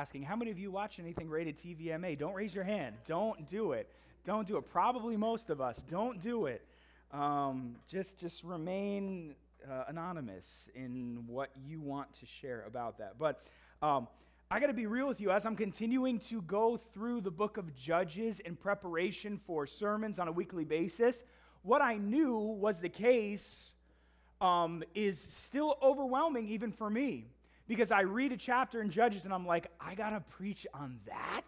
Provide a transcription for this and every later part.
asking, how many of you watch anything rated TVMA? Don't raise your hand. Don't do it. Don't do it. Probably most of us. Don't do it. Just remain anonymous in what you want to share about that. But I got to be real with you. As I'm continuing to go through the book of Judges in preparation for sermons on a weekly basis, what I knew was the case is still overwhelming even for me, because I read a chapter in Judges and I'm like, I got to preach on that?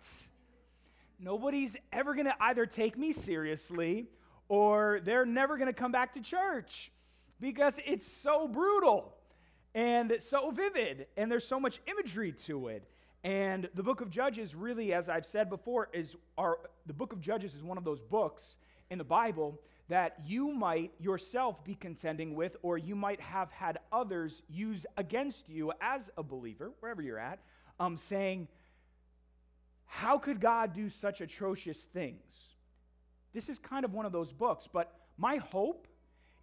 Nobody's ever going to either take me seriously or they're never going to come back to church because it's so brutal and so vivid, and there's so much imagery to it. And the book of Judges really, as I've said before, the book of Judges is one of those books in the Bible that you might yourself be contending with, or you might have had others use against you as a believer, wherever you're at, saying, how could God do such atrocious things? This is kind of one of those books, but my hope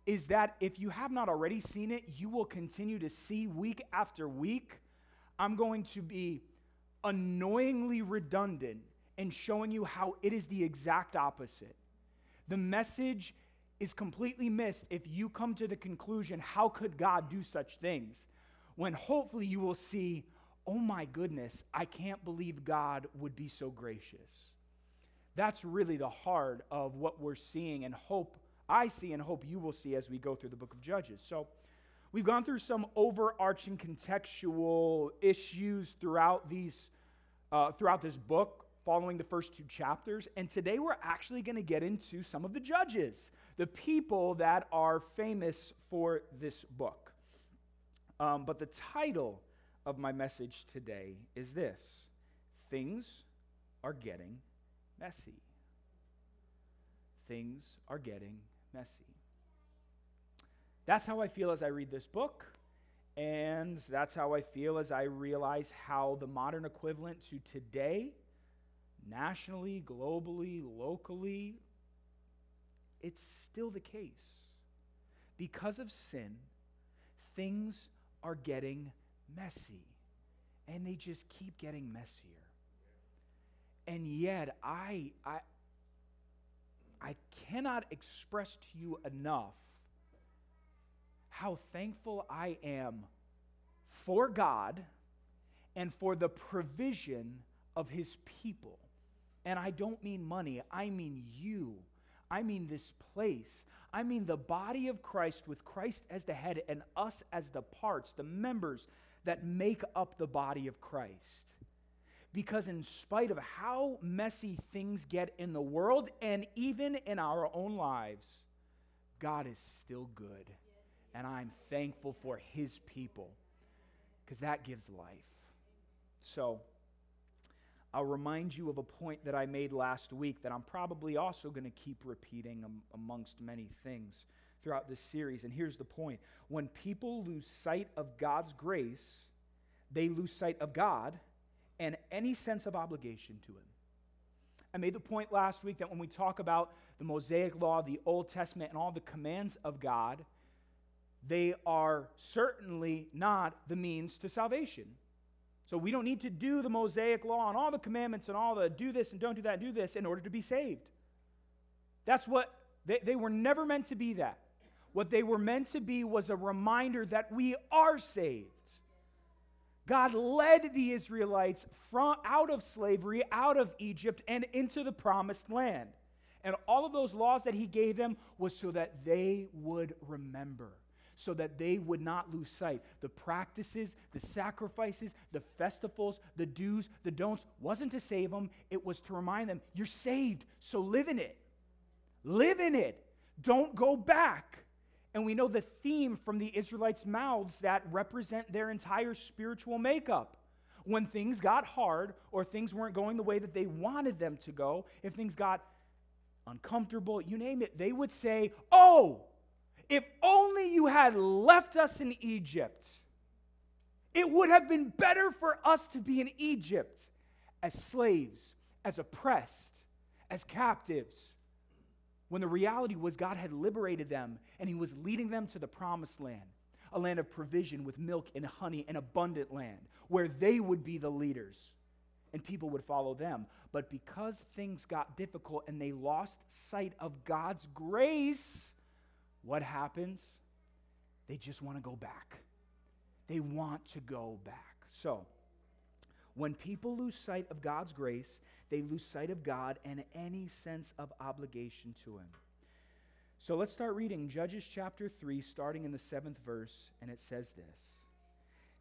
is that if you have not already seen it, you will continue to see week after week. I'm going to be annoyingly redundant in showing you how it is the exact opposite. The message is completely missed if you come to the conclusion, how could God do such things? When hopefully you will see, oh my goodness, I can't believe God would be so gracious. That's really the heart of what we're seeing and hope I see and hope you will see as we go through the book of Judges. So we've gone through some overarching contextual issues throughout this book, following the first two chapters. And today we're actually going to get into some of the judges, the people that are famous for this book. But the title of my message today is this: Things Are Getting Messy. Things are getting messy. That's how I feel as I read this book, and that's how I feel as I realize how the modern equivalent to today, nationally, globally, locally, it's still the case. Because of sin, things are getting messy, and they just keep getting messier. And yet, I cannot express to you enough how thankful I am for God and for the provision of His people. And I don't mean money. I mean you. I mean this place. I mean the body of Christ, with Christ as the head and us as the parts, the members that make up the body of Christ. Because in spite of how messy things get in the world and even in our own lives, God is still good. And I'm thankful for His people because that gives life. So I'll remind you of a point that I made last week that I'm probably also going to keep repeating amongst many things throughout this series. And here's the point. When people lose sight of God's grace, they lose sight of God and any sense of obligation to Him. I made the point last week that when we talk about the Mosaic Law, the Old Testament, and all the commands of God, they are certainly not the means to salvation. So we don't need to do the Mosaic Law and all the commandments and all the do this and don't do that, do this in order to be saved. That's what, they were never meant to be that. What they were meant to be was a reminder that we are saved. God led the Israelites out of slavery, out of Egypt, and into the promised land. And all of those laws that He gave them was so that they would remember, so that they would not lose sight. The practices, the sacrifices, the festivals, the do's, the don'ts, wasn't to save them. It was to remind them, you're saved, so live in it. Live in it. Don't go back. And we know the theme from the Israelites' mouths that represent their entire spiritual makeup. When things got hard, or things weren't going the way that they wanted them to go, if things got uncomfortable, you name it, they would say, oh, if only you had left us in Egypt. It would have been better for us to be in Egypt as slaves, as oppressed, as captives, when the reality was God had liberated them and He was leading them to the promised land, a land of provision with milk and honey, an abundant land where they would be the leaders and people would follow them. But because things got difficult and they lost sight of God's grace, what happens? They just want to go back. They want to go back. So, when people lose sight of God's grace, they lose sight of God and any sense of obligation to him. So let's start reading Judges chapter 3, starting in the 7th verse, and it says this.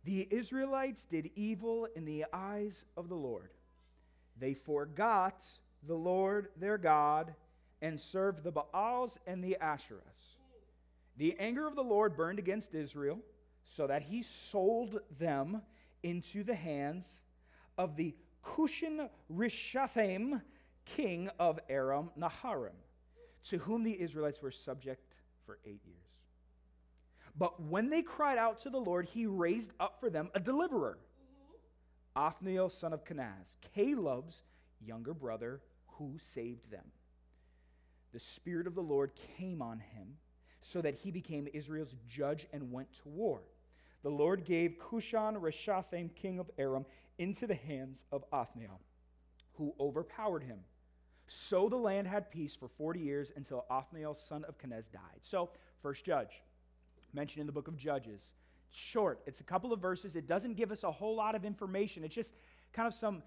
The Israelites did evil in the eyes of the Lord. They forgot the Lord their God and served the Baals and the Asherahs. The anger of the Lord burned against Israel, so that he sold them into the hands of the Cushan-Rishathaim, king of Aram Naharim, to whom the Israelites were subject for 8 years. But when they cried out to the Lord, he raised up for them a deliverer, Othniel son of Kenaz, Caleb's younger brother, who saved them. The Spirit of the Lord came on him, so that he became Israel's judge and went to war. The Lord gave Cushan-Rishathaim, king of Aram, into the hands of Othniel, who overpowered him. So the land had peace for 40 years until Othniel, son of Kenaz, died. So, first judge, mentioned in the book of Judges. It's short. It's a couple of verses. It doesn't give us a whole lot of information. It's just kind of some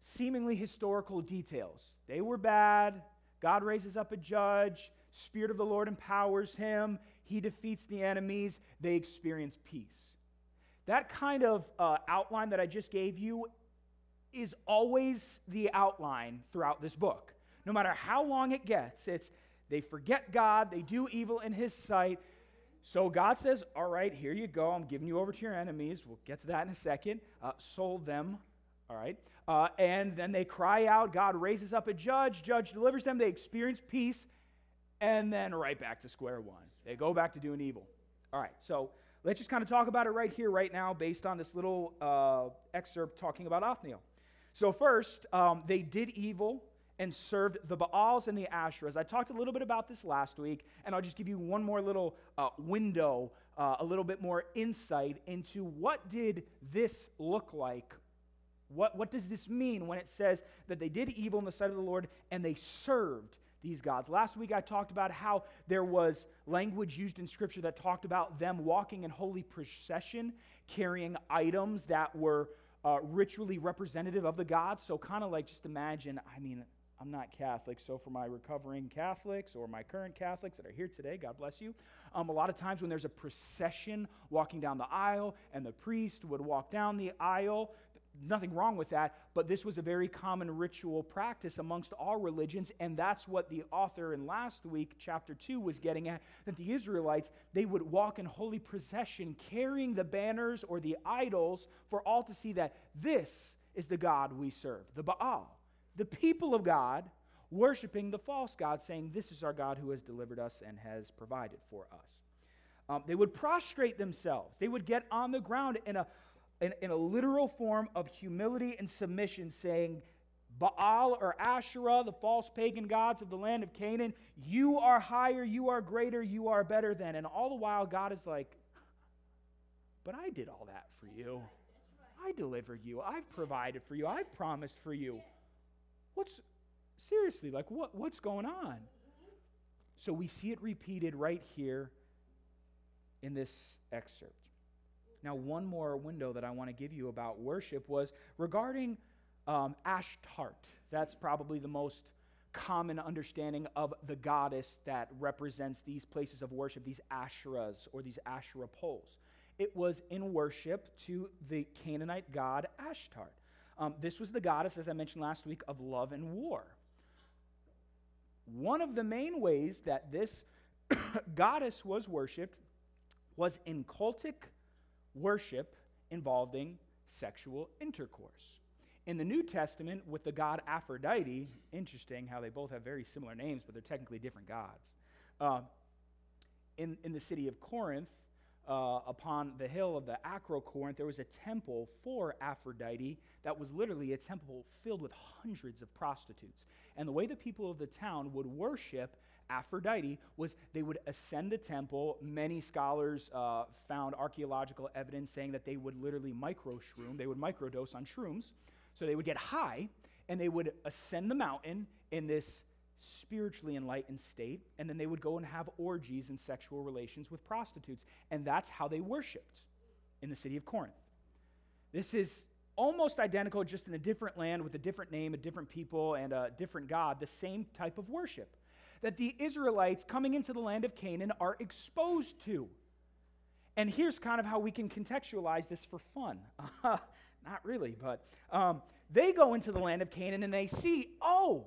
seemingly historical details. They were bad. God raises up a judge. Spirit of the Lord empowers him. He defeats the enemies. They experience peace. That kind of outline that I just gave you is always the outline throughout this book. No matter how long it gets, it's they forget God, they do evil in his sight. So God says, all right, here you go. I'm giving you over to your enemies. We'll get to that in a second. Sold them. All right. And then they cry out. God raises up a judge. Judge delivers them. They experience peace. And then right back to square one. They go back to doing evil. All right, so let's just kind of talk about it right here, right now, based on this little excerpt talking about Othniel. So first, they did evil and served the Baals and the Asherahs. I talked a little bit about this last week, and I'll just give you one more little window, a little bit more insight into what did this look like. What does this mean when it says that they did evil in the sight of the Lord and they served these gods? Last week I talked about how there was language used in Scripture that talked about them walking in holy procession, carrying items that were ritually representative of the gods. So kind of like just imagine, I mean, I'm not Catholic, so for my recovering Catholics or my current Catholics that are here today, God bless you, a lot of times when there's a procession walking down the aisle and the priest would walk down the aisle, nothing wrong with that, but this was a very common ritual practice amongst all religions, and that's what the author in last week, chapter 2, was getting at, that the Israelites, they would walk in holy procession, carrying the banners or the idols for all to see that this is the God we serve, the Baal, the people of God, worshiping the false God, saying, this is our God who has delivered us and has provided for us. They would prostrate themselves. They would get on the ground in a literal form of humility and submission, saying, Baal or Asherah, the false pagan gods of the land of Canaan, you are higher, you are greater, you are better than. And all the while, God is like, but I did all that for you. I delivered you. I've provided for you. I've promised for you. Seriously, like what's going on? So we see it repeated right here in this excerpt. Now, one more window that I want to give you about worship was regarding Ashtart. That's probably the most common understanding of the goddess that represents these places of worship, these Asherahs or these Asherah poles. It was in worship to the Canaanite god Ashtart. This was the goddess, as I mentioned last week, of love and war. One of the main ways that this goddess was worshipped was in cultic worship involving sexual intercourse. In the New Testament, with the god Aphrodite, interesting how they both have very similar names, but they're technically different gods. In the city of Corinth, upon the hill of the Acrocorinth, there was a temple for Aphrodite that was literally a temple filled with hundreds of prostitutes. And the way the people of the town would worship Aphrodite was they would ascend the temple. Many scholars found archaeological evidence saying that they would literally microdose on shrooms So they would get high, and they would ascend the mountain in this spiritually enlightened state, and then they would go and have orgies and sexual relations with prostitutes, and that's how they worshipped in the city of Corinth. This is almost identical, just in a different land with a different name, a different people, and a different God, the same type of worship that the Israelites coming into the land of Canaan are exposed to. And here's kind of how we can contextualize this for fun. Not really, but they go into the land of Canaan and they see, oh,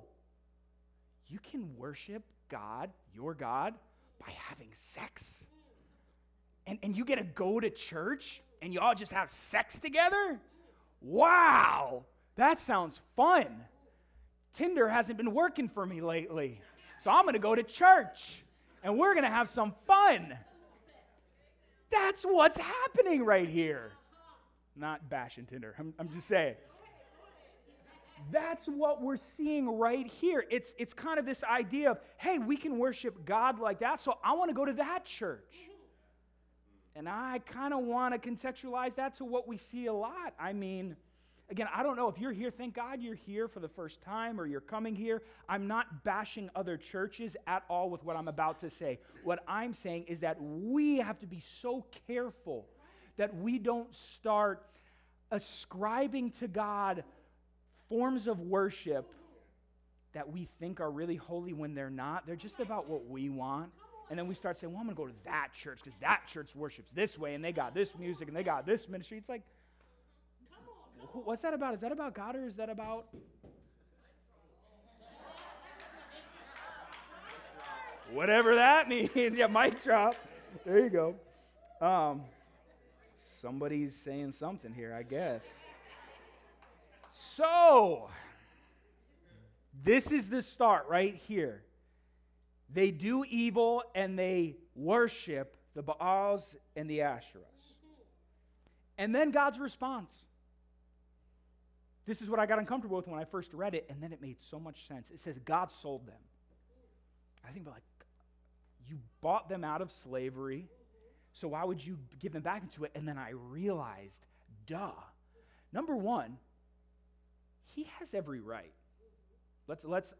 you can worship God, your God, by having sex. And you get to go to church and you all just have sex together? Wow, that sounds fun. Tinder hasn't been working for me lately, so I'm going to go to church and we're going to have some fun. That's what's happening right here. Not bashing Tinder. I'm just saying. That's what we're seeing right here. It's kind of this idea of, hey, we can worship God like that, so I want to go to that church. And I kind of want to contextualize that to what we see a lot. I mean, again, I don't know if you're here. Thank God you're here for the first time or you're coming here. I'm not bashing other churches at all with what I'm about to say. What I'm saying is that we have to be so careful that we don't start ascribing to God forms of worship that we think are really holy when they're not. They're just about what we want. And then we start saying, well, I'm going to go to that church because that church worships this way, and they got this music, and they got this ministry. It's like, what's that about? Is that about God, or is that about? Whatever that means. Yeah, mic drop. There you go. Somebody's saying something here, I guess. So, this is the start right here. They do evil and they worship the Baals and the Asherahs. And then God's response. This is what I got uncomfortable with when I first read it, and then it made so much sense. It says God sold them. I think about, like, you bought them out of slavery, so why would you give them back into it? And then I realized, duh. Number one, he has every right.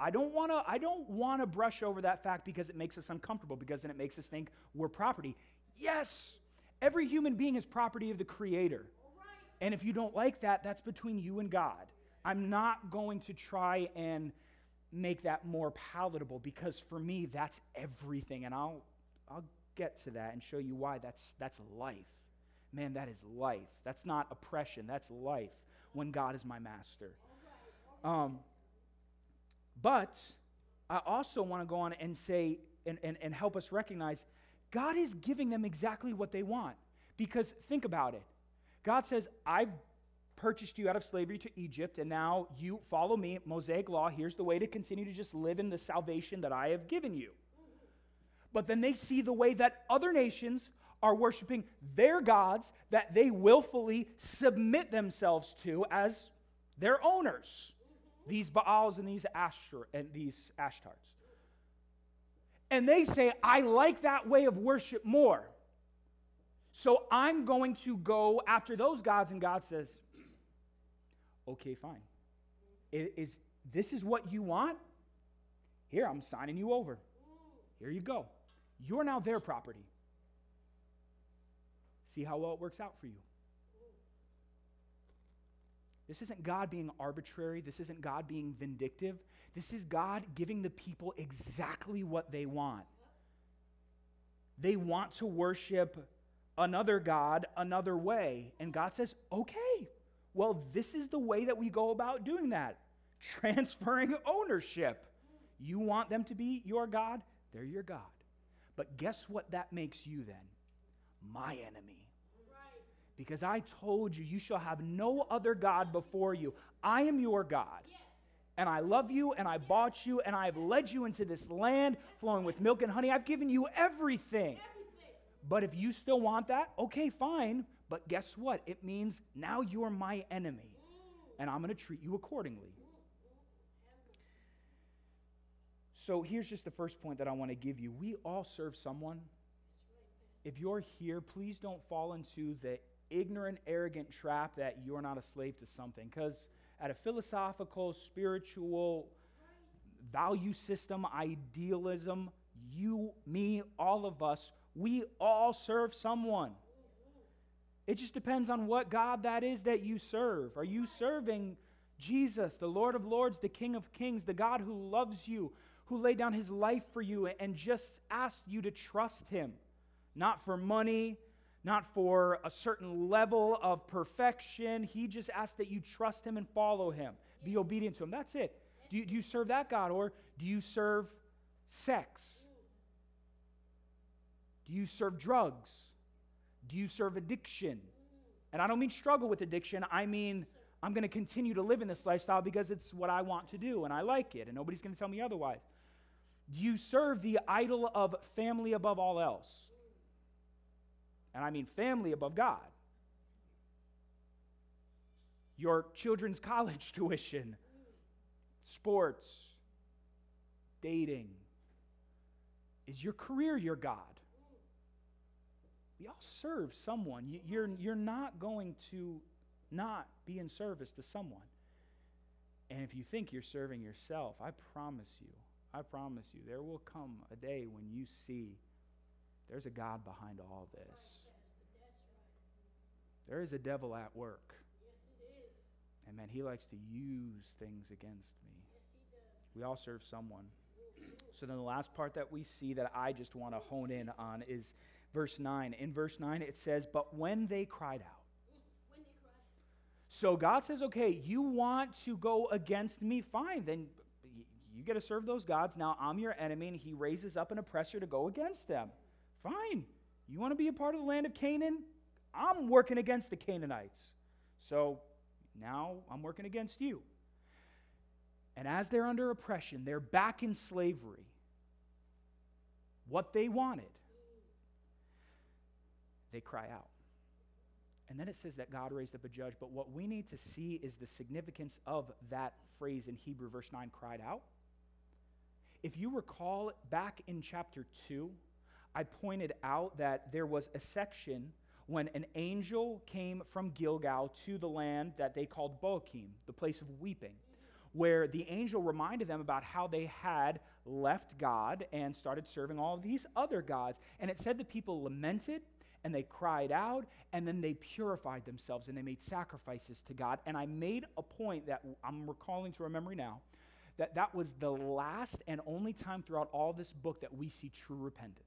I don't want to brush over that fact because it makes us uncomfortable, because then it makes us think we're property. Yes, every human being is property of the Creator. And if you don't like that, that's between you and God. I'm not going to try and make that more palatable, because for me, that's everything. And I'll get to that and show you why that's life. Man, that is life. That's not oppression. That's life when God is my master. But I also want to go on and say, and help us recognize, God is giving them exactly what they want. Because think about it. God says, I've purchased you out of slavery to Egypt, and now you follow me, Mosaic law. Here's the way to continue to just live in the salvation that I have given you. But then they see the way that other nations are worshiping their gods that they willfully submit themselves to as their owners. These Baals and these Ashtarts. And they say, I like that way of worship more. So I'm going to go after those gods. And God says, okay, fine. This is what you want? Here, I'm signing you over. Here you go. You're now their property. See how well it works out for you. This isn't God being arbitrary. This isn't God being vindictive. This is God giving the people exactly what they want. They want to worship another God, another way. And God says, okay, well, this is the way that we go about doing that. Transferring ownership. You want them to be your God? They're your God. But guess what that makes you then? My enemy. Because I told you, you shall have no other God before you. I am your God. Yes. And I love you, and I bought you, and I have led you into this land flowing with milk and honey. I've given you everything. But if you still want that, okay, fine. But guess what? It means now you're my enemy, and I'm going to treat you accordingly. So here's just the first point that I want to give you. We all serve someone. If you're here, please don't fall into the ignorant, arrogant trap that you're not a slave to something, because at a philosophical, spiritual, value system, idealism, you, me, all of us, we all serve someone. It just depends on what God that is that you serve. Are you serving Jesus, the Lord of Lords, the King of Kings, the God who loves you, who laid down his life for you and just asked you to trust him? Not for money, not for a certain level of perfection. He just asked that you trust him and follow him, be obedient to him. That's it. Do you serve that God, or do you serve sex? Do you serve drugs? Do you serve addiction? And I don't mean struggle with addiction. I mean, I'm going to continue to live in this lifestyle because it's what I want to do and I like it and nobody's going to tell me otherwise. Do you serve the idol of family above all else? And I mean family above God. Your children's college tuition, sports, dating. Is your career your God? We all serve someone. You're not going to not be in service to someone. And if you think you're serving yourself, I promise you, there will come a day when you see there's a God behind all this. There is a devil at work. And man, he likes to use things against me. We all serve someone. So then the last part that we see that I just want to hone in on is verse 9. In verse 9 it says, but when they cried out. So God says, okay, you want to go against me? Fine, then you get to serve those gods. Now I'm your enemy, and he raises up an oppressor to go against them. Fine, you want to be a part of the land of Canaan? I'm working against the Canaanites. So now I'm working against you. And as they're under oppression, they're back in slavery. What they wanted, they cry out. And then it says that God raised up a judge. But what we need to see is the significance of that phrase in Hebrew, verse 9, cried out. If you recall back in chapter 2, I pointed out that there was a section when an angel came from Gilgal to the land that they called Bochim, the place of weeping, where the angel reminded them about how they had left God and started serving all of these other gods. And it said the people lamented, and they cried out, and then they purified themselves, and they made sacrifices to God. And I made a point that I'm recalling to our memory now, that that was the last and only time throughout all this book that we see true repentance.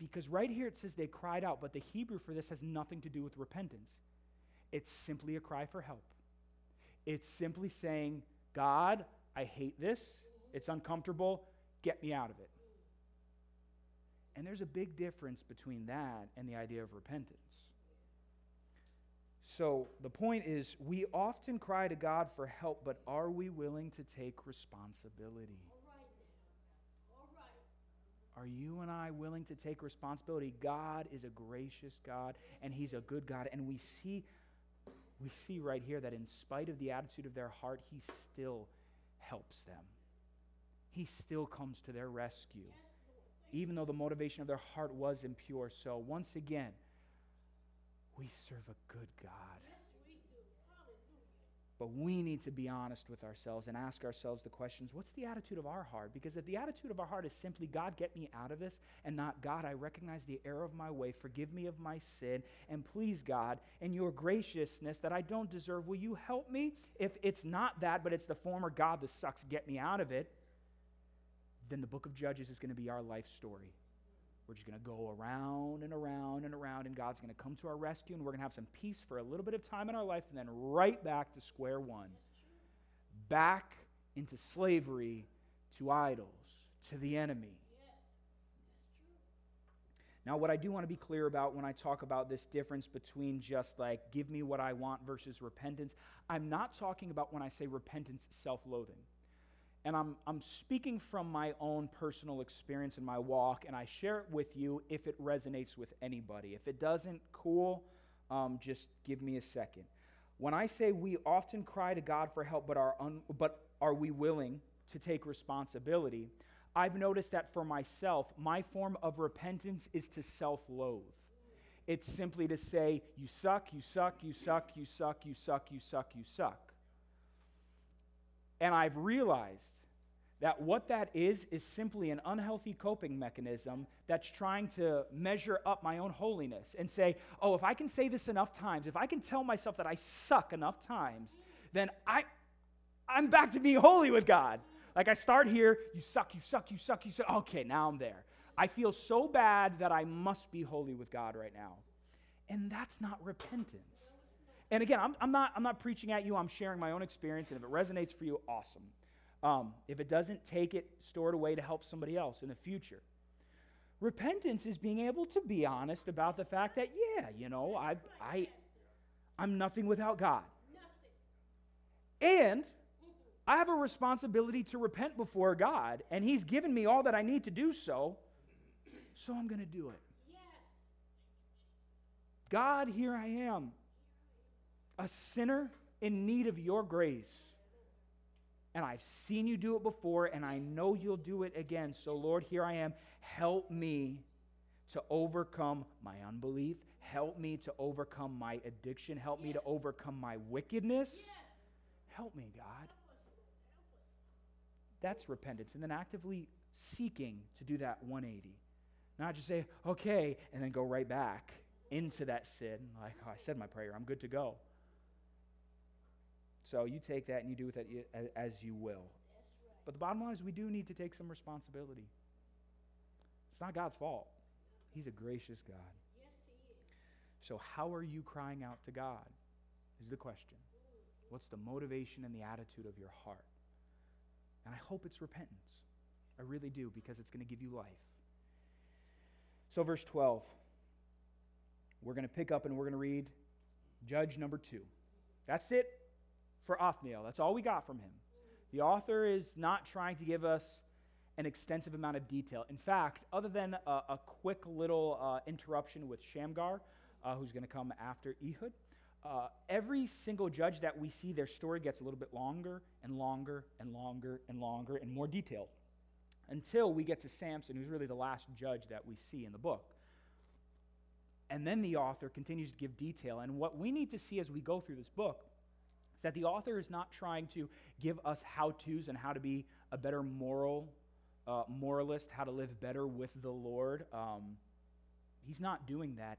Because right here it says they cried out, but the Hebrew for this has nothing to do with repentance. It's simply a cry for help. It's simply saying, God, I hate this. It's uncomfortable. Get me out of it. And there's a big difference between that and the idea of repentance. So the point is, we often cry to God for help, but are we willing to take responsibility? All right. Are you and I willing to take responsibility? God is a gracious God, and he's a good God. And we see right here that in spite of the attitude of their heart, he still helps them. He still comes to their rescue. Yes. Even though the motivation of their heart was impure. So once again, we serve a good God. Yes, we do. Hallelujah. But we need to be honest with ourselves and ask ourselves the questions, what's the attitude of our heart? Because if the attitude of our heart is simply, God, get me out of this, and not, God, I recognize the error of my way, forgive me of my sin, and please, God, in your graciousness that I don't deserve, will you help me? If it's not that, but it's the former, God, this sucks, get me out of it, then the book of Judges is going to be our life story. We're just going to go around and around and around, and God's going to come to our rescue, and we're going to have some peace for a little bit of time in our life, and then right back to square one. Back into slavery, to idols, to the enemy. Now, what I do want to be clear about when I talk about this difference between just like, give me what I want versus repentance, I'm not talking about when I say repentance, self-loathing. And I'm speaking from my own personal experience in my walk, and I share it with you if it resonates with anybody. If it doesn't, cool, just give me a second. When I say we often cry to God for help, but are we willing to take responsibility, I've noticed that for myself, my form of repentance is to self-loathe. It's simply to say, you suck, you suck, you suck, you suck, you suck, you suck, you suck. And I've realized that what that is simply an unhealthy coping mechanism that's trying to measure up my own holiness and say, oh, if I can say this enough times, if I can tell myself that I suck enough times, then I'm back to being holy with God. Like I start here, you suck, you suck, you suck, you suck. Okay, now I'm there. I feel so bad that I must be holy with God right now. And that's not repentance. And again, I'm not preaching at you. I'm sharing my own experience. And if it resonates for you, awesome. If it doesn't, take it, store it away to help somebody else in the future. Repentance is being able to be honest about the fact that, yeah, you know, I'm nothing without God. And I have a responsibility to repent before God, and He's given me all that I need to do so, so I'm going to do it. Yes. God, here I am, a sinner in need of your grace. And I've seen you do it before, and I know you'll do it again. So, Lord, here I am. Help me to overcome my unbelief. Help me to overcome my addiction. Help me to overcome my wickedness. Yes. Help me, God. That's repentance. And then actively seeking to do that 180. Not just say, okay, and then go right back into that sin. Like, oh, I said my prayer. I'm good to go. So you take that and you do with it as you will. But the bottom line is we do need to take some responsibility. It's not God's fault. He's a gracious God. So how are you crying out to God is the question. What's the motivation and the attitude of your heart? And I hope it's repentance. I really do, because it's going to give you life. So verse 12, we're going to pick up and we're going to read judge number 2. That's it for Othniel. That's all we got from him. The author is not trying to give us an extensive amount of detail. In fact, other than a quick little interruption with Shamgar, who's going to come after Ehud, every single judge that we see, their story gets a little bit longer and longer and longer and longer and more detailed until we get to Samson, who's really the last judge that we see in the book. And then the author continues to give detail. And what we need to see as we go through this book is that the author is not trying to give us how-tos and how to be a better moralist, how to live better with the Lord. He's not doing that.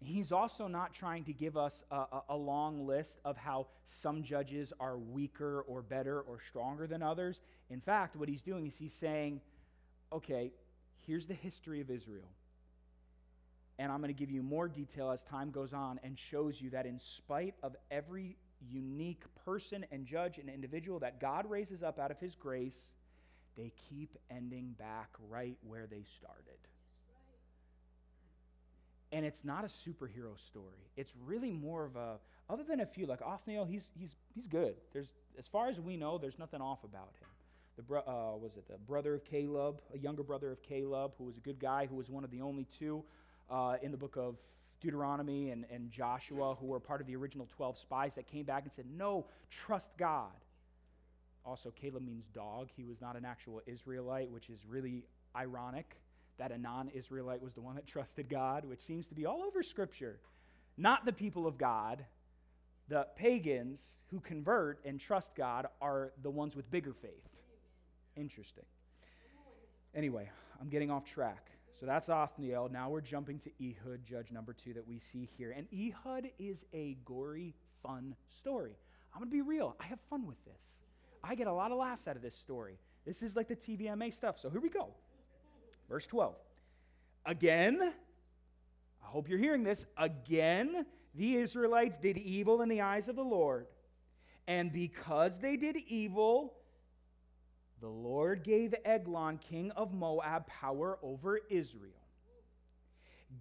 He's also not trying to give us a long list of how some judges are weaker or better or stronger than others. In fact, what he's doing is he's saying, okay, here's the history of Israel. And I'm going to give you more detail as time goes on and shows you that in spite of every unique person and judge and individual that God raises up out of His grace, they keep ending back right where they started. And it's not a superhero story. It's really more of a, other than a few, like Othniel, he's good. There's, as far as we know, there's nothing off about him. The brother of Caleb, a younger brother of Caleb, who was a good guy, who was one of the only two in the book of Deuteronomy and Joshua, who were part of the original 12 spies that came back and said, no, trust God. Also, Caleb means dog. He was not an actual Israelite, which is really ironic, that a non-Israelite was the one that trusted God, which seems to be all over Scripture. Not the people of God. The pagans who convert and trust God are the ones with bigger faith. Interesting. Anyway, I'm getting off track. So that's Othniel. Now we're jumping to Ehud, judge number 2 that we see here. And Ehud is a gory, fun story. I'm going to be real. I have fun with this. I get a lot of laughs out of this story. This is like the TVMA stuff. So here we go. Verse 12, again, I hope you're hearing this, again, the Israelites did evil in the eyes of the Lord. And because they did evil, the Lord gave Eglon, king of Moab, power over Israel.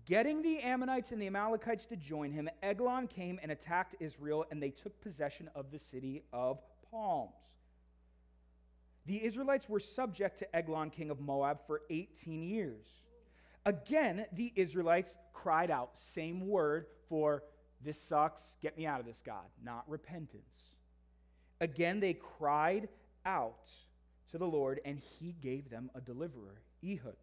Getting the Ammonites and the Amalekites to join him, Eglon came and attacked Israel, and they took possession of the city of Palms. The Israelites were subject to Eglon, king of Moab, for 18 years. Again, the Israelites cried out, same word for, this sucks, get me out of this, God, not repentance. Again, they cried out to the Lord, and He gave them a deliverer, Ehud,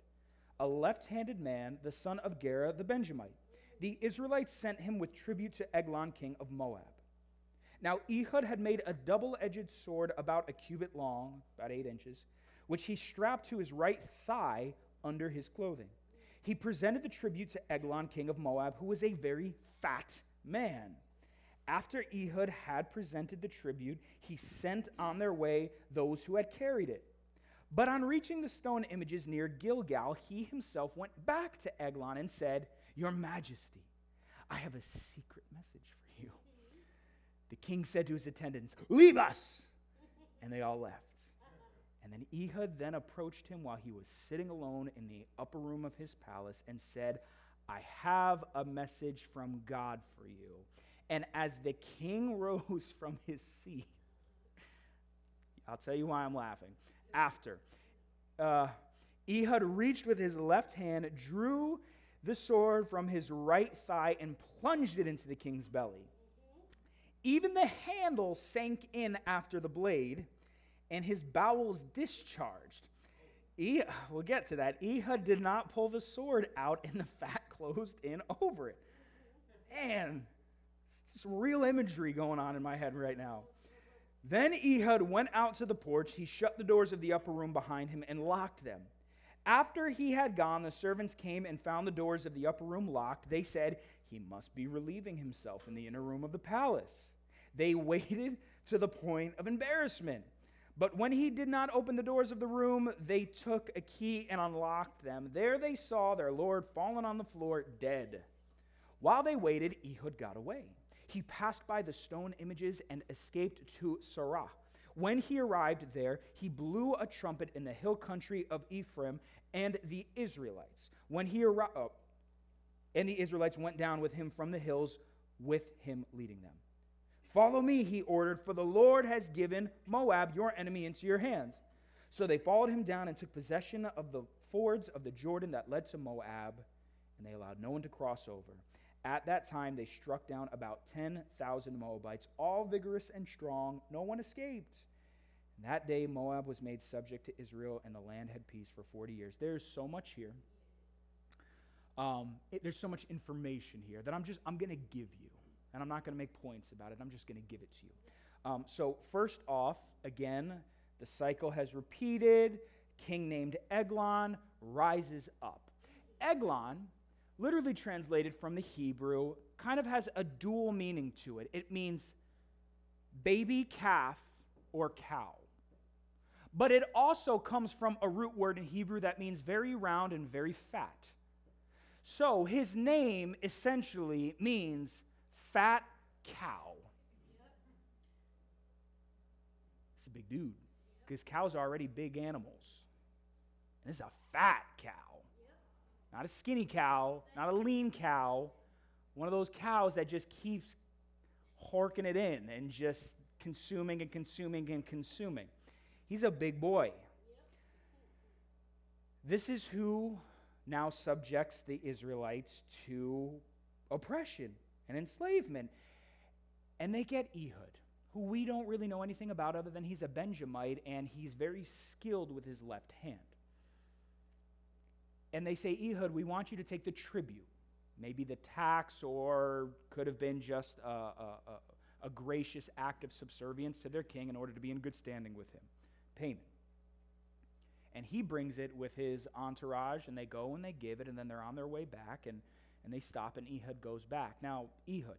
a left-handed man, the son of Gera the Benjamite. the Israelites sent him with tribute to Eglon, king of Moab. Now Ehud had made a double-edged sword about a cubit long, about 8 inches, which he strapped to his right thigh under his clothing. He presented the tribute to Eglon, king of Moab, who was a very fat man. After Ehud had presented the tribute, he sent on their way those who had carried it. But on reaching the stone images near Gilgal, he himself went back to Eglon and said, "Your Majesty, I have a secret message for you." The king said to his attendants, "Leave us!" And they all left. And then Ehud then approached him while he was sitting alone in the upper room of his palace and said, "I have a message from God for you." And as the king rose from his seat, I'll tell you why I'm laughing. Ehud reached with his left hand, drew the sword from his right thigh, and plunged it into the king's belly. Even the handle sank in after the blade, and his bowels discharged. We'll get to that. Ehud did not pull the sword out, and the fat closed in over it. Man, it's real imagery going on in my head right now. Then Ehud went out to the porch. He shut the doors of the upper room behind him and locked them. After he had gone, the servants came and found the doors of the upper room locked. They said, "He must be relieving himself in the inner room of the palace." They waited to the point of embarrassment. But when he did not open the doors of the room, they took a key and unlocked them. There they saw their lord fallen on the floor, dead. While they waited, Ehud got away. He passed by the stone images and escaped to Sarah. When he arrived there, he blew a trumpet in the hill country of Ephraim and the Israelites. And the Israelites went down with him from the hills, with him leading them. "Follow me," he ordered, "for the Lord has given Moab, your enemy, into your hands." So they followed him down and took possession of the fords of the Jordan that led to Moab, and they allowed no one to cross over. At that time, they struck down about 10,000 Moabites, all vigorous and strong. No one escaped. And that day, Moab was made subject to Israel, and the land had peace for 40 years. There's so much here. There's so much information here that I'm going to give you. And I'm not going to make points about it. I'm just going to give it to you. So first off, again, the cycle has repeated. King named Eglon rises up. Eglon, literally translated from the Hebrew, kind of has a dual meaning to it. It means baby calf or cow. But it also comes from a root word in Hebrew that means very round and very fat. So his name essentially means fat cow. It's a big dude, because cows are already big animals. And this is a fat cow. Not a skinny cow, not a lean cow. One of those cows that just keeps horking it in and just consuming and consuming and consuming. He's a big boy. This is who now subjects the Israelites to oppression and enslavement. And they get Ehud, who we don't really know anything about other than he's a Benjamite and he's very skilled with his left hand. And they say, "Ehud, we want you to take the tribute," maybe the tax, or could have been just a gracious act of subservience to their king in order to be in good standing with him, payment. And he brings it with his entourage, and they go and they give it, and then they're on their way back, and they stop, and Ehud goes back. Now, Ehud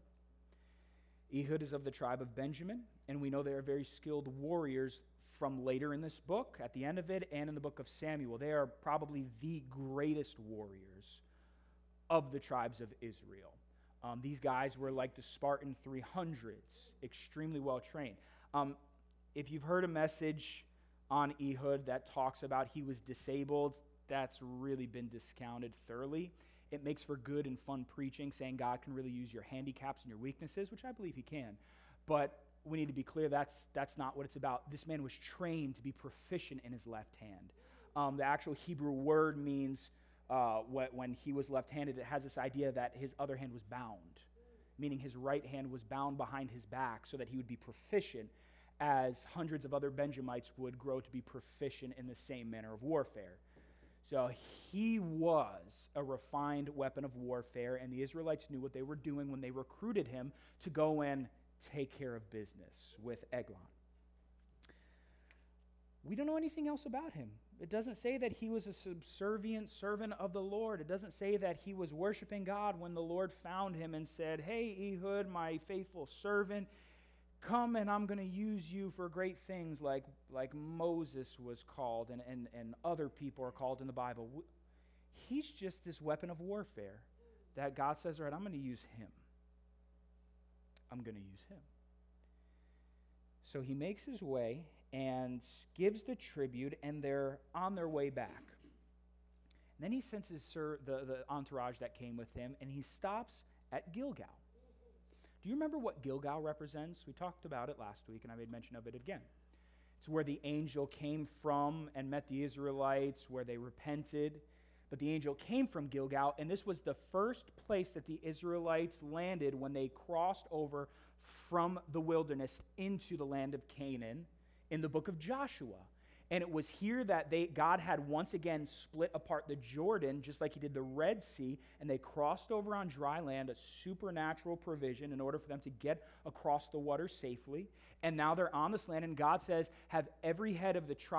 is of the tribe of Benjamin, and we know they are very skilled warriors from later in this book, at the end of it, and in the book of Samuel. They are probably the greatest warriors of the tribes of Israel. These guys were like the Spartan 300s, extremely well trained. If you've heard a message on Ehud that talks about he was disabled, that's really been discounted thoroughly. It makes for good and fun preaching, saying God can really use your handicaps and your weaknesses, which I believe he can. But we need to be clear, that's not what it's about. This man was trained to be proficient in his left hand. The actual Hebrew word means, when he was left-handed, it has this idea that his other hand was bound, meaning his right hand was bound behind his back so that he would be proficient, as hundreds of other Benjamites would grow to be proficient in the same manner of warfare. So he was a refined weapon of warfare, and the Israelites knew what they were doing when they recruited him to go and take care of business with Eglon. We don't know anything else about him. It doesn't say that he was a subservient servant of the Lord. It doesn't say that he was worshiping God when the Lord found him and said, "Hey, Ehud, my faithful servant, come and I'm going to use you for great things like Moses was called and other people are called in the Bible." He's just this weapon of warfare that God says, all right, I'm going to use him. I'm going to use him. So he makes his way and gives the tribute, and they're on their way back. And then he sends the entourage that came with him, and he stops at Gilgal. Do you remember what Gilgal represents? We talked about it last week, and I made mention of it again. It's where the angel came from and met the Israelites, where they repented. But the angel came from Gilgal, and this was the first place that the Israelites landed when they crossed over from the wilderness into the land of Canaan in the book of Joshua. And it was here that God had once again split apart the Jordan, just like he did the Red Sea, and they crossed over on dry land, a supernatural provision in order for them to get across the water safely. And now they're on this land, and God says, have every head of each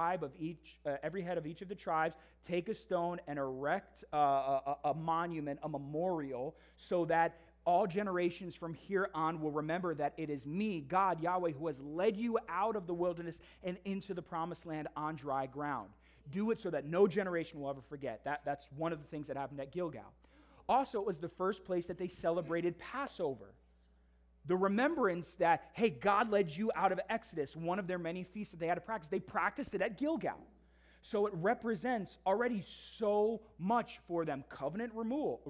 of the tribes take a stone and erect a monument, a memorial, so that all generations from here on will remember that it is me, God, Yahweh, who has led you out of the wilderness and into the promised land on dry ground. Do it so that no generation will ever forget. That's one of the things that happened at Gilgal. Also, it was the first place that they celebrated Passover. The remembrance that, hey, God led you out of Exodus, one of their many feasts that they had to practice. They practiced it at Gilgal. So it represents already so much for them. Covenant renewal.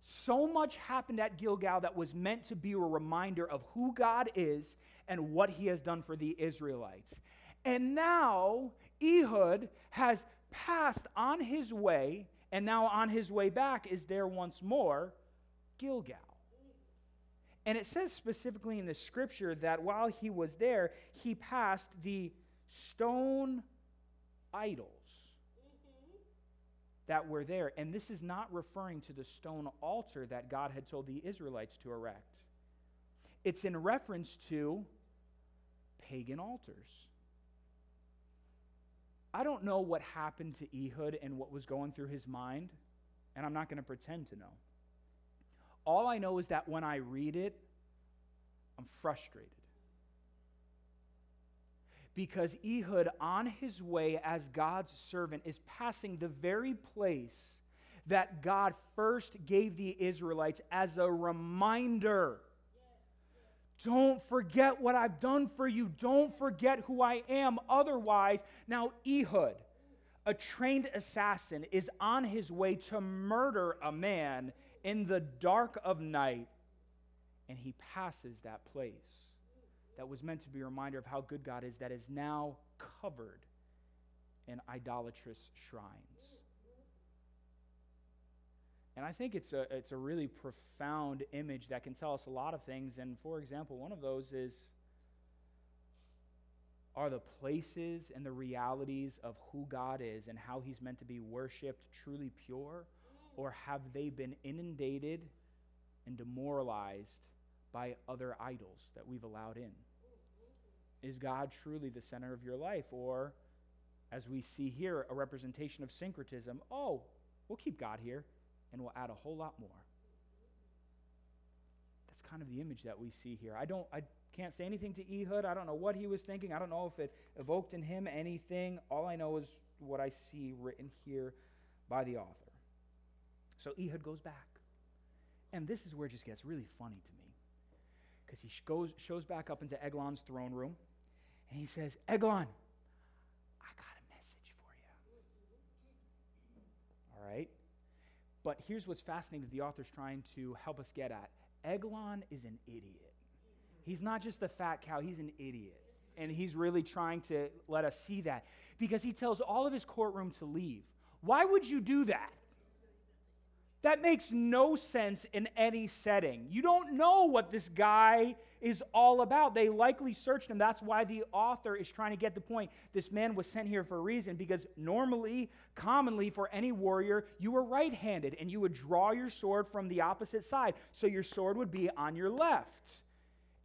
So much happened at Gilgal that was meant to be a reminder of who God is and what he has done for the Israelites. And now Ehud has passed on his way, and now on his way back is there once more Gilgal. And it says specifically in the scripture that while he was there, he passed the stone idols that were there. And this is not referring to the stone altar that God had told the Israelites to erect. It's in reference to pagan altars. I don't know what happened to Ehud and what was going through his mind, and I'm not going to pretend to know. All I know is that when I read it, I'm frustrated. Because Ehud, on his way as God's servant, is passing the very place that God first gave the Israelites as a reminder. Don't forget what I've done for you. Don't forget who I am. Otherwise, now Ehud, a trained assassin, is on his way to murder a man in the dark of night, and he passes that place that was meant to be a reminder of how good God is, that is now covered in idolatrous shrines. And I think it's a really profound image that can tell us a lot of things. And for example, one of those are the places and the realities of who God is and how he's meant to be worshipped truly pure? Or have they been inundated and demoralized by other idols that we've allowed in? Is God truly the center of your life? Or, as we see here, a representation of syncretism. Oh, we'll keep God here, and we'll add a whole lot more. That's kind of the image that we see here. I can't say anything to Ehud. I don't know what he was thinking. I don't know if it evoked in him anything. All I know is what I see written here by the author. So Ehud goes back. And this is where it just gets really funny to me. Because he shows back up into Eglon's throne room. And he says, Eglon, I got a message for you. All right? But here's what's fascinating that the author's trying to help us get at. Eglon is an idiot. He's not just a fat cow. He's an idiot. And he's really trying to let us see that. Because he tells all of his courtroom to leave. Why would you do that? That makes no sense in any setting. You don't know what this guy is all about. They likely searched him. That's why the author is trying to get the point. This man was sent here for a reason, because normally, commonly, for any warrior, you were right-handed, and you would draw your sword from the opposite side, so your sword would be on your left.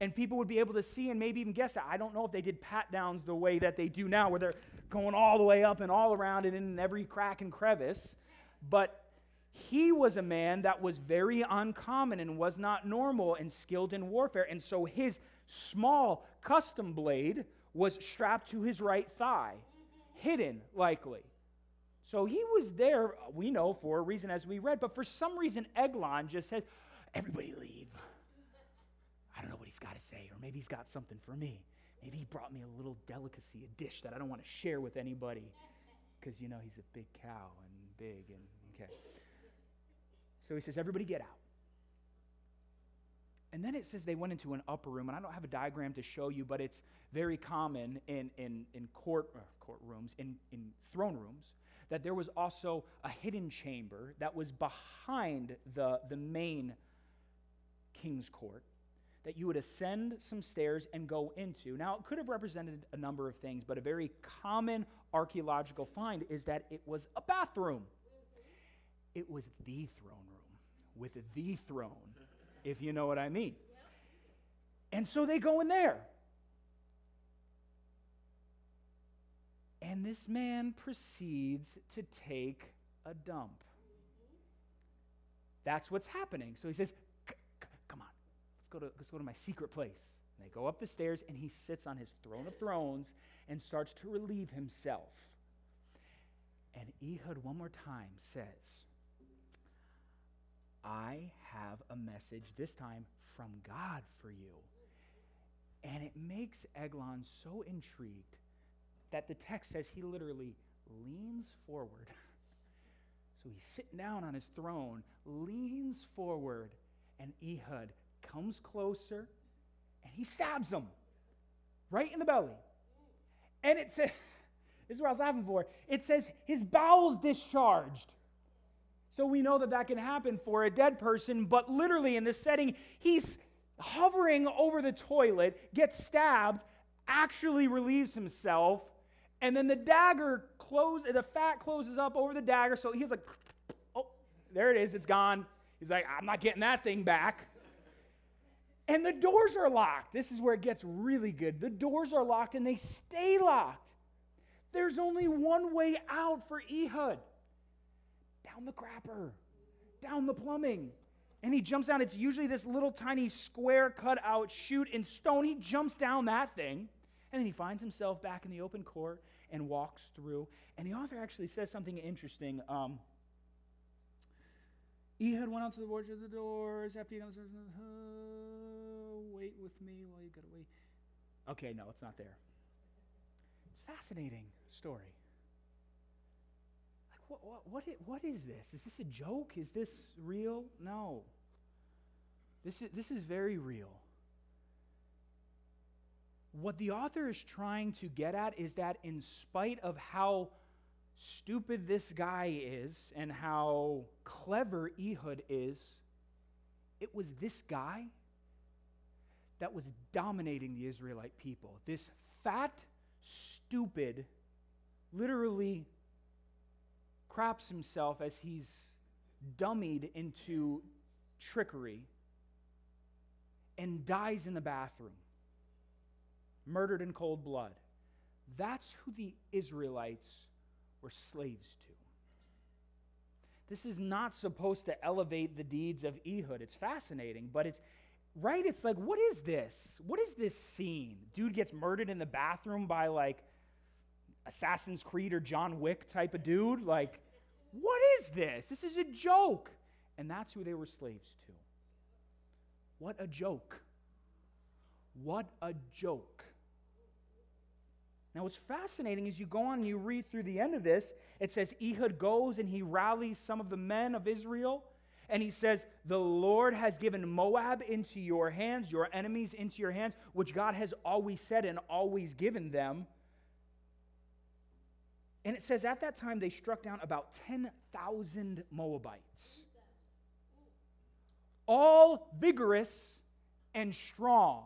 And people would be able to see and maybe even guess that. I don't know if they did pat-downs the way that they do now, where they're going all the way up and all around and in every crack and crevice, but he was a man that was very uncommon and was not normal and skilled in warfare. And so his small custom blade was strapped to his right thigh, hidden likely. So he was there, we know, for a reason as we read. But for some reason, Eglon just says, everybody leave. I don't know what he's got to say, or maybe he's got something for me. Maybe he brought me a little delicacy, a dish that I don't want to share with anybody because, you know, he's a big cow and big and okay. So he says, everybody get out. And then it says they went into an upper room, and I don't have a diagram to show you, but it's very common in courtrooms, in throne rooms, that there was also a hidden chamber that was behind the main king's court that you would ascend some stairs and go into. Now, it could have represented a number of things, but a very common archaeological find is that it was a bathroom. It was the throne room with the throne, if you know what I mean. And so they go in there. And this man proceeds to take a dump. That's what's happening. So he says, come on, let's go to my secret place. And they go up the stairs, and he sits on his throne of thrones and starts to relieve himself. And Ehud one more time says, I have a message, this time from God for you. And it makes Eglon so intrigued that the text says he literally leans forward. So he's sitting down on his throne, leans forward, and Ehud comes closer, and he stabs him right in the belly. And it says, this is what I was laughing for, it says his bowels discharged. So we know that that can happen for a dead person, but literally in this setting, he's hovering over the toilet, gets stabbed, actually relieves himself, and then the dagger closes, the fat closes up over the dagger, so he's like, oh, there it is, it's gone. He's like, I'm not getting that thing back. And the doors are locked. This is where it gets really good. The doors are locked, and they stay locked. There's only one way out for Ehud. Down the crapper, down the plumbing. And he jumps down. It's usually this little tiny square cut out chute in stone. He jumps down that thing, and then he finds himself back in the open court and walks through. And the author actually says something interesting. Ehud went out to the porch of the doors after he goes, wait with me while you get away. Okay, no, it's not there. It's a fascinating story. What is this? Is this a joke? Is this real? No. This is very real. What the author is trying to get at is that in spite of how stupid this guy is and how clever Ehud is, it was this guy that was dominating the Israelite people. This fat, stupid, literally craps himself as he's dummied into trickery and dies in the bathroom, murdered in cold blood. That's who the Israelites were slaves to. This is not supposed to elevate the deeds of Ehud. It's fascinating, but it's right. It's like, what is this? What is this scene? Dude gets murdered in the bathroom by like Assassin's Creed or John Wick type of dude. Like, what is this? This is a joke. And that's who they were slaves to. What a joke. What a joke. Now, what's fascinating is you go on and you read through the end of this. It says, Ehud goes and he rallies some of the men of Israel. And he says, the Lord has given Moab into your hands, your enemies into your hands, which God has always said and always given them. And it says, at that time, they struck down about 10,000 Moabites. all vigorous and strong.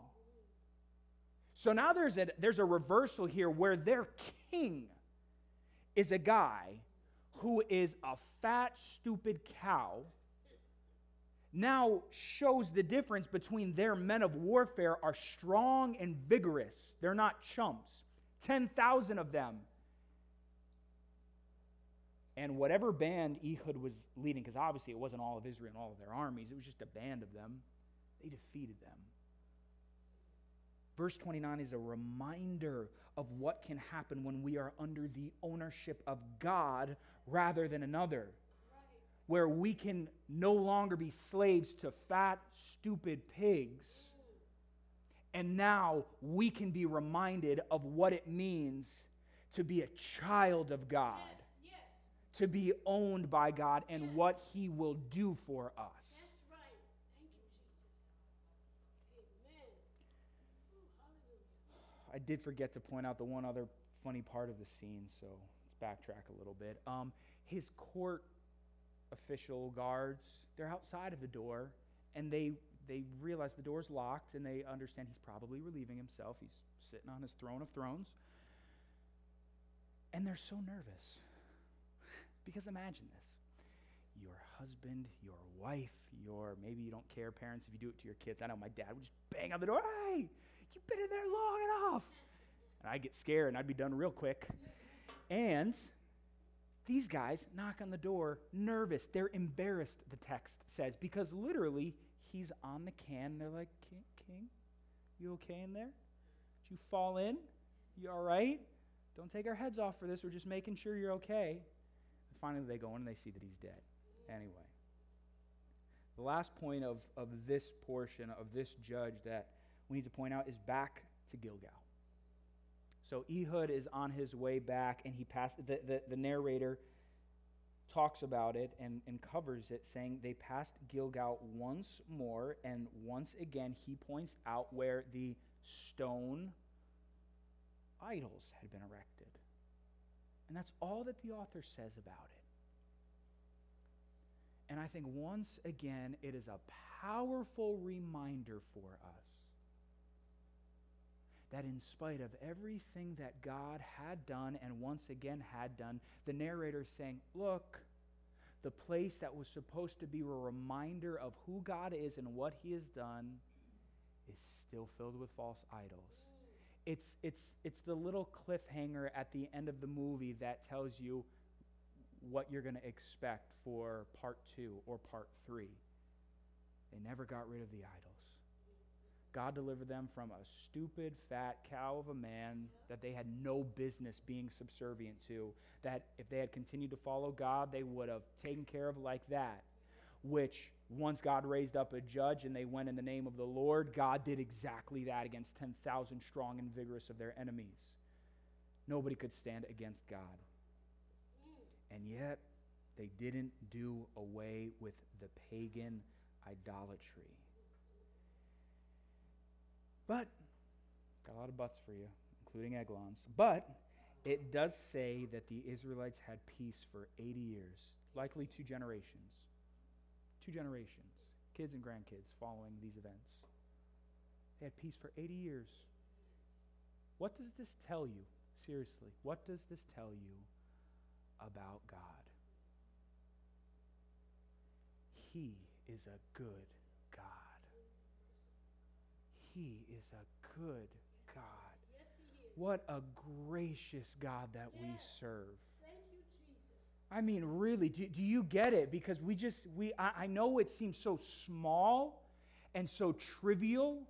So now there's a reversal here where their king is a guy who is a fat, stupid cow. Now shows the difference between their men of warfare are strong and vigorous. They're not chumps. 10,000 of them. And whatever band Ehud was leading, because obviously it wasn't all of Israel and all of their armies, it was just a band of them, they defeated them. Verse 29 is a reminder of what can happen when we are under the ownership of God rather than another, where we can no longer be slaves to fat, stupid pigs, and now we can be reminded of what it means to be a child of God. To be owned by God and what He will do for us. That's right. Thank you, Jesus. Amen. Ooh, I did forget to point out the one other funny part of the scene, so let's backtrack a little bit. His court official guards, they're outside of the door, and they realize the door's locked, and they understand he's probably relieving himself. He's sitting on his throne of thrones. And they're so nervous. Because imagine this, your husband, your wife, maybe you don't care, parents, if you do it to your kids. I know my dad would just bang on the door, hey, you've been in there long enough. And I'd get scared and I'd be done real quick. And these guys knock on the door, nervous. They're embarrassed, the text says, because literally he's on the can. They're like, King, you okay in there? Did you fall in? You all right? Don't take our heads off for this. We're just making sure you're okay. Finally, they go in and they see that he's dead. Anyway, the last point of this portion of this judge that we need to point out is back to Gilgal. So Ehud is on his way back, and he passed. The narrator talks about it and covers it, saying they passed Gilgal once more, and once again he points out where the stone idols had been erected. And that's all that the author says about it. And I think once again, it is a powerful reminder for us that in spite of everything that God had done and once again had done, the narrator is saying, look, the place that was supposed to be a reminder of who God is and what He has done is still filled with false idols. It's the little cliffhanger at the end of the movie that tells you what you're going to expect for part 2 or part 3. They never got rid of the idols. God delivered them from a stupid, fat cow of a man that they had no business being subservient to, that if they had continued to follow God, they would have taken care of like that, which once God raised up a judge and they went in the name of the Lord, God did exactly that against 10,000 strong and vigorous of their enemies. Nobody could stand against God. And yet, they didn't do away with the pagan idolatry. But, got a lot of buts for you, including Eglon's, but it does say that the Israelites had peace for 80 years, likely 2 generations. 2 generations, kids and grandkids following these events. They had peace for 80 years. What does this tell you? Seriously, what does this tell you about God? He is a good God. He is a good God. Yes, He is. What a gracious God that we serve. I mean, really, do you get it? Because I know it seems so small and so trivial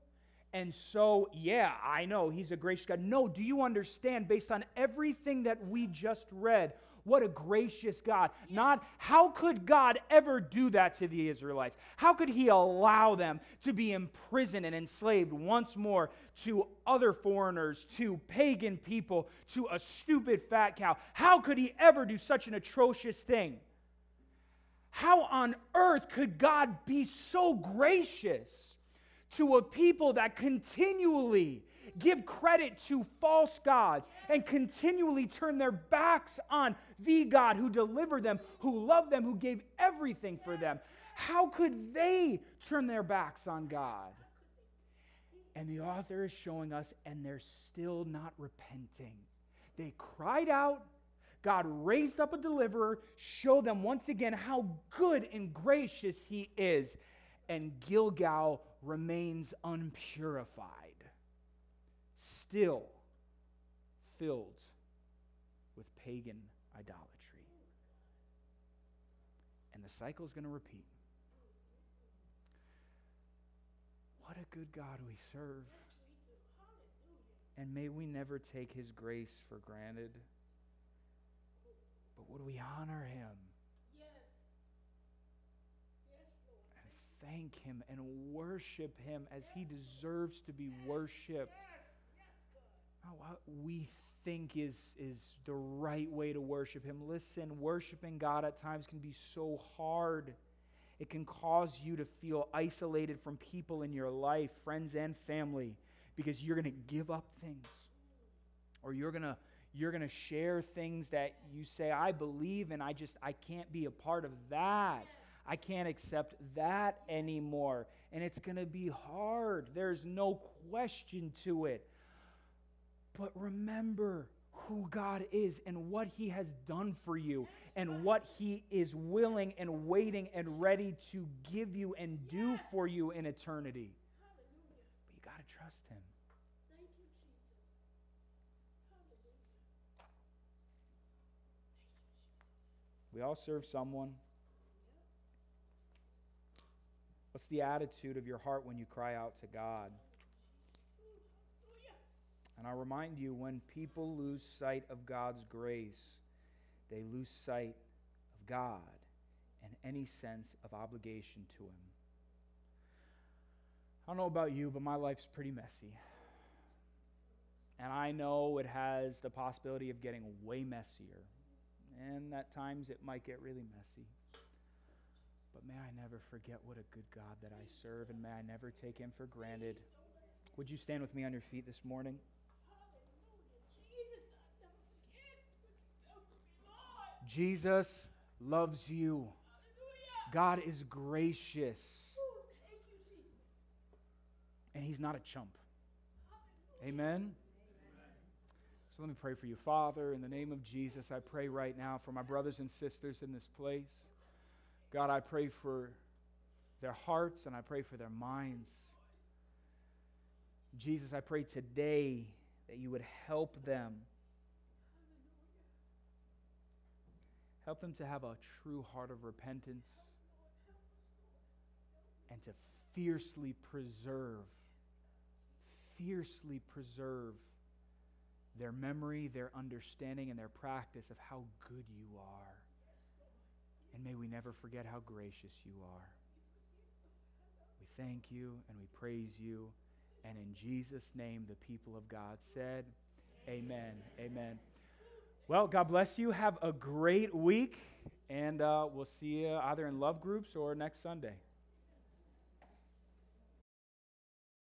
and so, I know he's a gracious God. No, do you understand based on everything that we just read, what a gracious God. Yes. Not how could God ever do that to the Israelites? How could He allow them to be imprisoned and enslaved once more to other foreigners, to pagan people, to a stupid fat cow? How could He ever do such an atrocious thing? How on earth could God be so gracious to a people that continually give credit to false gods and continually turn their backs on the God who delivered them, who loved them, who gave everything for them? How could they turn their backs on God? And the author is showing us, and they're still not repenting. They cried out. God raised up a deliverer, showed them once again how good and gracious he is. And Gilgal remains unpurified, still filled with pagan idolatry. And the cycle is going to repeat. What a good God we serve. And may we never take his grace for granted. But would we honor him? Yes. Yes, Lord. And thank him and worship him as he deserves to be worshipped. Yes. Yes, oh, what we think is the right way to worship him. Listen, worshiping God at times can be so hard. It can cause you to feel isolated from people in your life, friends and family, because you're going to give up things, or you're going to share things that you say, I believe in, I can't be a part of that. I can't accept that anymore. And it's going to be hard. There's no question to it. But remember who God is and what he has done for you and what he is willing and waiting and ready to give you and do for you in eternity. But you got to trust him. We all serve someone. What's the attitude of your heart when you cry out to God? And I'll remind you, when people lose sight of God's grace, they lose sight of God and any sense of obligation to him. I don't know about you, but my life's pretty messy. And I know it has the possibility of getting way messier. And at times it might get really messy. But may I never forget what a good God that I serve, and may I never take him for granted. Would you stand with me on your feet this morning? Jesus loves you. God is gracious. And he's not a chump. Amen? So let me pray for you. Father, in the name of Jesus, I pray right now for my brothers and sisters in this place. God, I pray for their hearts and I pray for their minds. Jesus, I pray today that you would help them. Help them to have a true heart of repentance and to fiercely preserve their memory, their understanding, and their practice of how good you are. And may we never forget how gracious you are. We thank you and we praise you. And in Jesus' name, the people of God said, amen. Amen. Well, God bless you. Have a great week. And we'll see you either in love groups or next Sunday.